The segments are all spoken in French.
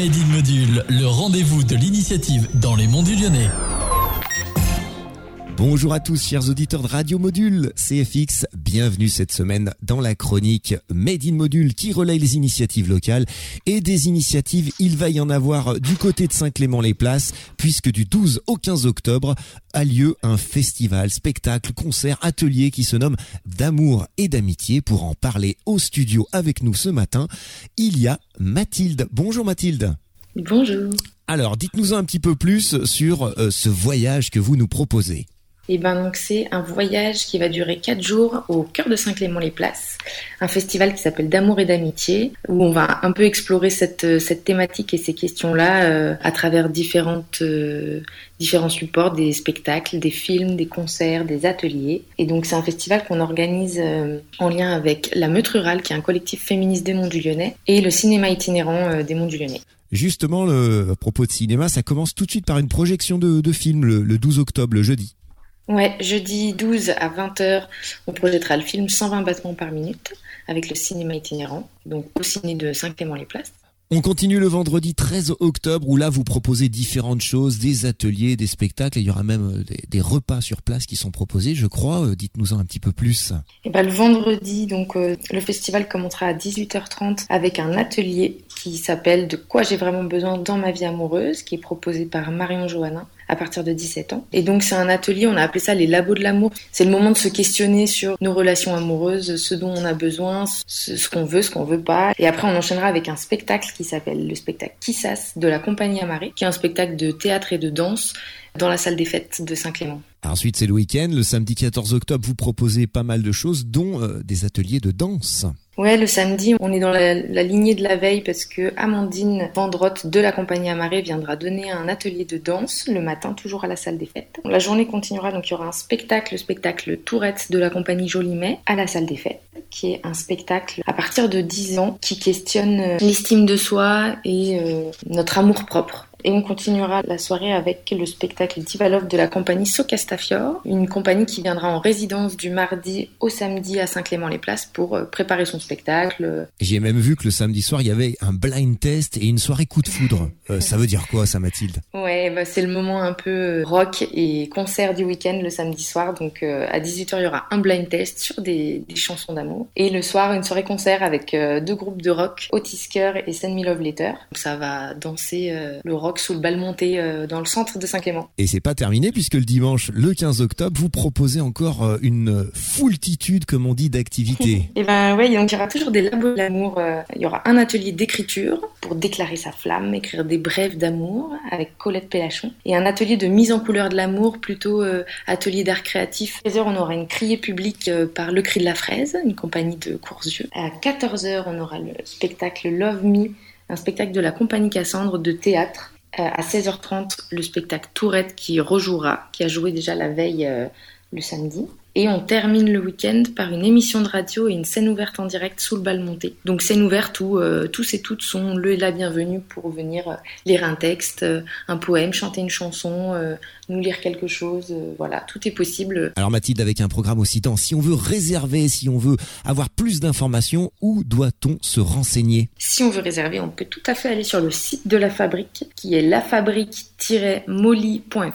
Made in Module, le rendez-vous de l'initiative dans les monts du Lyonnais. Bonjour à tous, chers auditeurs de Radio Module, CFX. Bienvenue cette semaine dans la chronique Made in Module qui relaye les initiatives locales. Et des initiatives, il va y en avoir du côté de Saint-Clément-les-Places, puisque du 12 au 15 octobre a lieu un festival, spectacle, concert, atelier qui se nomme D'Amour et d'Amitié. Pour en parler au studio avec nous ce matin, il y a Mathilde. Bonjour Mathilde. Bonjour. Alors, dites-nous un petit peu plus sur ce voyage que vous nous proposez. Et donc c'est un voyage qui va durer 4 jours au cœur de Saint-Clément-les-Places, un festival qui s'appelle D'Amour et d'Amitié, où on va un peu explorer cette thématique et ces questions-là à travers différents supports, des spectacles, des films, des concerts, des ateliers. Et donc c'est un festival qu'on organise en lien avec La Meute Rurale, qui est un collectif féministe des Monts du Lyonnais, et le cinéma itinérant des Monts du Lyonnais. Justement, à propos de cinéma, ça commence tout de suite par une projection de film le 12 octobre, le jeudi. Ouais, jeudi 12 à 20h, on projettera le film 120 battements par minute avec le cinéma itinérant, donc au ciné de Saint-Clément-les-Places. On continue le vendredi 13 octobre où là vous proposez différentes choses, des ateliers, des spectacles, et il y aura même des repas sur place qui sont proposés, je crois. Dites-nous-en un petit peu plus. Et ben, le vendredi, donc le festival commencera à 18h30 avec un atelier qui s'appelle « De quoi j'ai vraiment besoin dans ma vie amoureuse » qui est proposé par Marion Joannin à partir de 17 ans. Et donc c'est un atelier, on a appelé ça les labos de l'amour. C'est le moment de se questionner sur nos relations amoureuses, ce dont on a besoin, ce qu'on veut pas. Et après on enchaînera avec un spectacle qui s'appelle le spectacle Kissas de la compagnie Amaré, qui est un spectacle de théâtre et de danse dans la salle des fêtes de Saint-Clément. Ensuite c'est le week-end, le samedi 14 octobre, vous proposez pas mal de choses, dont des ateliers de danse. Ouais, le samedi, on est dans la lignée de la veille parce que Amandine Vendrotte de la compagnie Amaré viendra donner un atelier de danse le matin, toujours à la salle des fêtes. La journée continuera, donc il y aura un spectacle, le spectacle Tourette de la compagnie Jolimais à la salle des fêtes, qui est un spectacle à partir de 10 ans qui questionne l'estime de soi et notre amour propre. Et on continuera la soirée avec le spectacle Divalov de la compagnie Socastafior, une compagnie qui viendra en résidence du mardi au samedi à Saint-Clément-les-Places pour préparer son spectacle. J'ai même vu que le samedi soir, il y avait un blind test et une soirée coup de foudre. Ça veut dire quoi ça, Mathilde ? Ouais, bah, c'est le moment un peu rock et concert du week-end le samedi soir. Donc à 18h, il y aura un blind test sur des chansons d'amour. Et le soir, une soirée concert avec deux groupes de rock, Otisker et Send Me Love Letter. Ça va danser le rock sous le bal monté dans le centre de Saint-Clément. Et c'est pas terminé puisque le dimanche, le 15 octobre, vous proposez encore une foultitude, comme on dit, d'activités. Et ben ouais, donc il y aura toujours des labos de l'amour. Il y aura un atelier d'écriture pour déclarer sa flamme, écrire des brèves d'amour avec Colette Pélachon, et un atelier de mise en couleur de l'amour, plutôt atelier d'art créatif. À 13h, on aura une criée publique par Le cri de la fraise, une compagnie de Courzieux. À 14h, on aura le spectacle Love Me, un spectacle de la compagnie Cassandre de théâtre. À 16h30, le spectacle Tourette qui a joué déjà la veille le samedi. Et on termine le week-end par une émission de radio et une scène ouverte en direct sous le bal monté. Donc scène ouverte où tous et toutes sont la bienvenue pour venir lire un texte, un poème, chanter une chanson, nous lire quelque chose, voilà, tout est possible. Alors Mathilde, avec un programme aussi dense, si on veut réserver, si on veut avoir plus d'informations, où doit-on se renseigner ? Si on veut réserver, on peut tout à fait aller sur le site de La Fabrique, qui est lafabrique-molly.fr,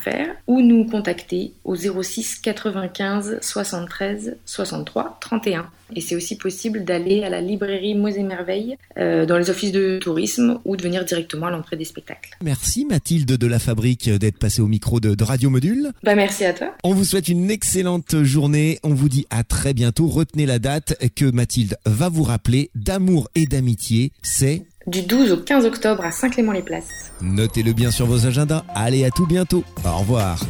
ou nous contacter au 06 95 73 63 31. Et c'est aussi possible d'aller à la librairie Maus et Merveilles dans les offices de tourisme ou de venir directement à l'entrée des spectacles. Merci Mathilde de La Fabrique d'être passée au micro de Radio Module. Bah merci à toi. On vous souhaite une excellente journée. On vous dit à très bientôt. Retenez la date que Mathilde va vous rappeler. D'Amour et d'Amitié, c'est du 12 au 15 octobre à Saint-Clément-les-Places. Notez-le bien sur vos agendas. Allez, à tout bientôt. Au revoir.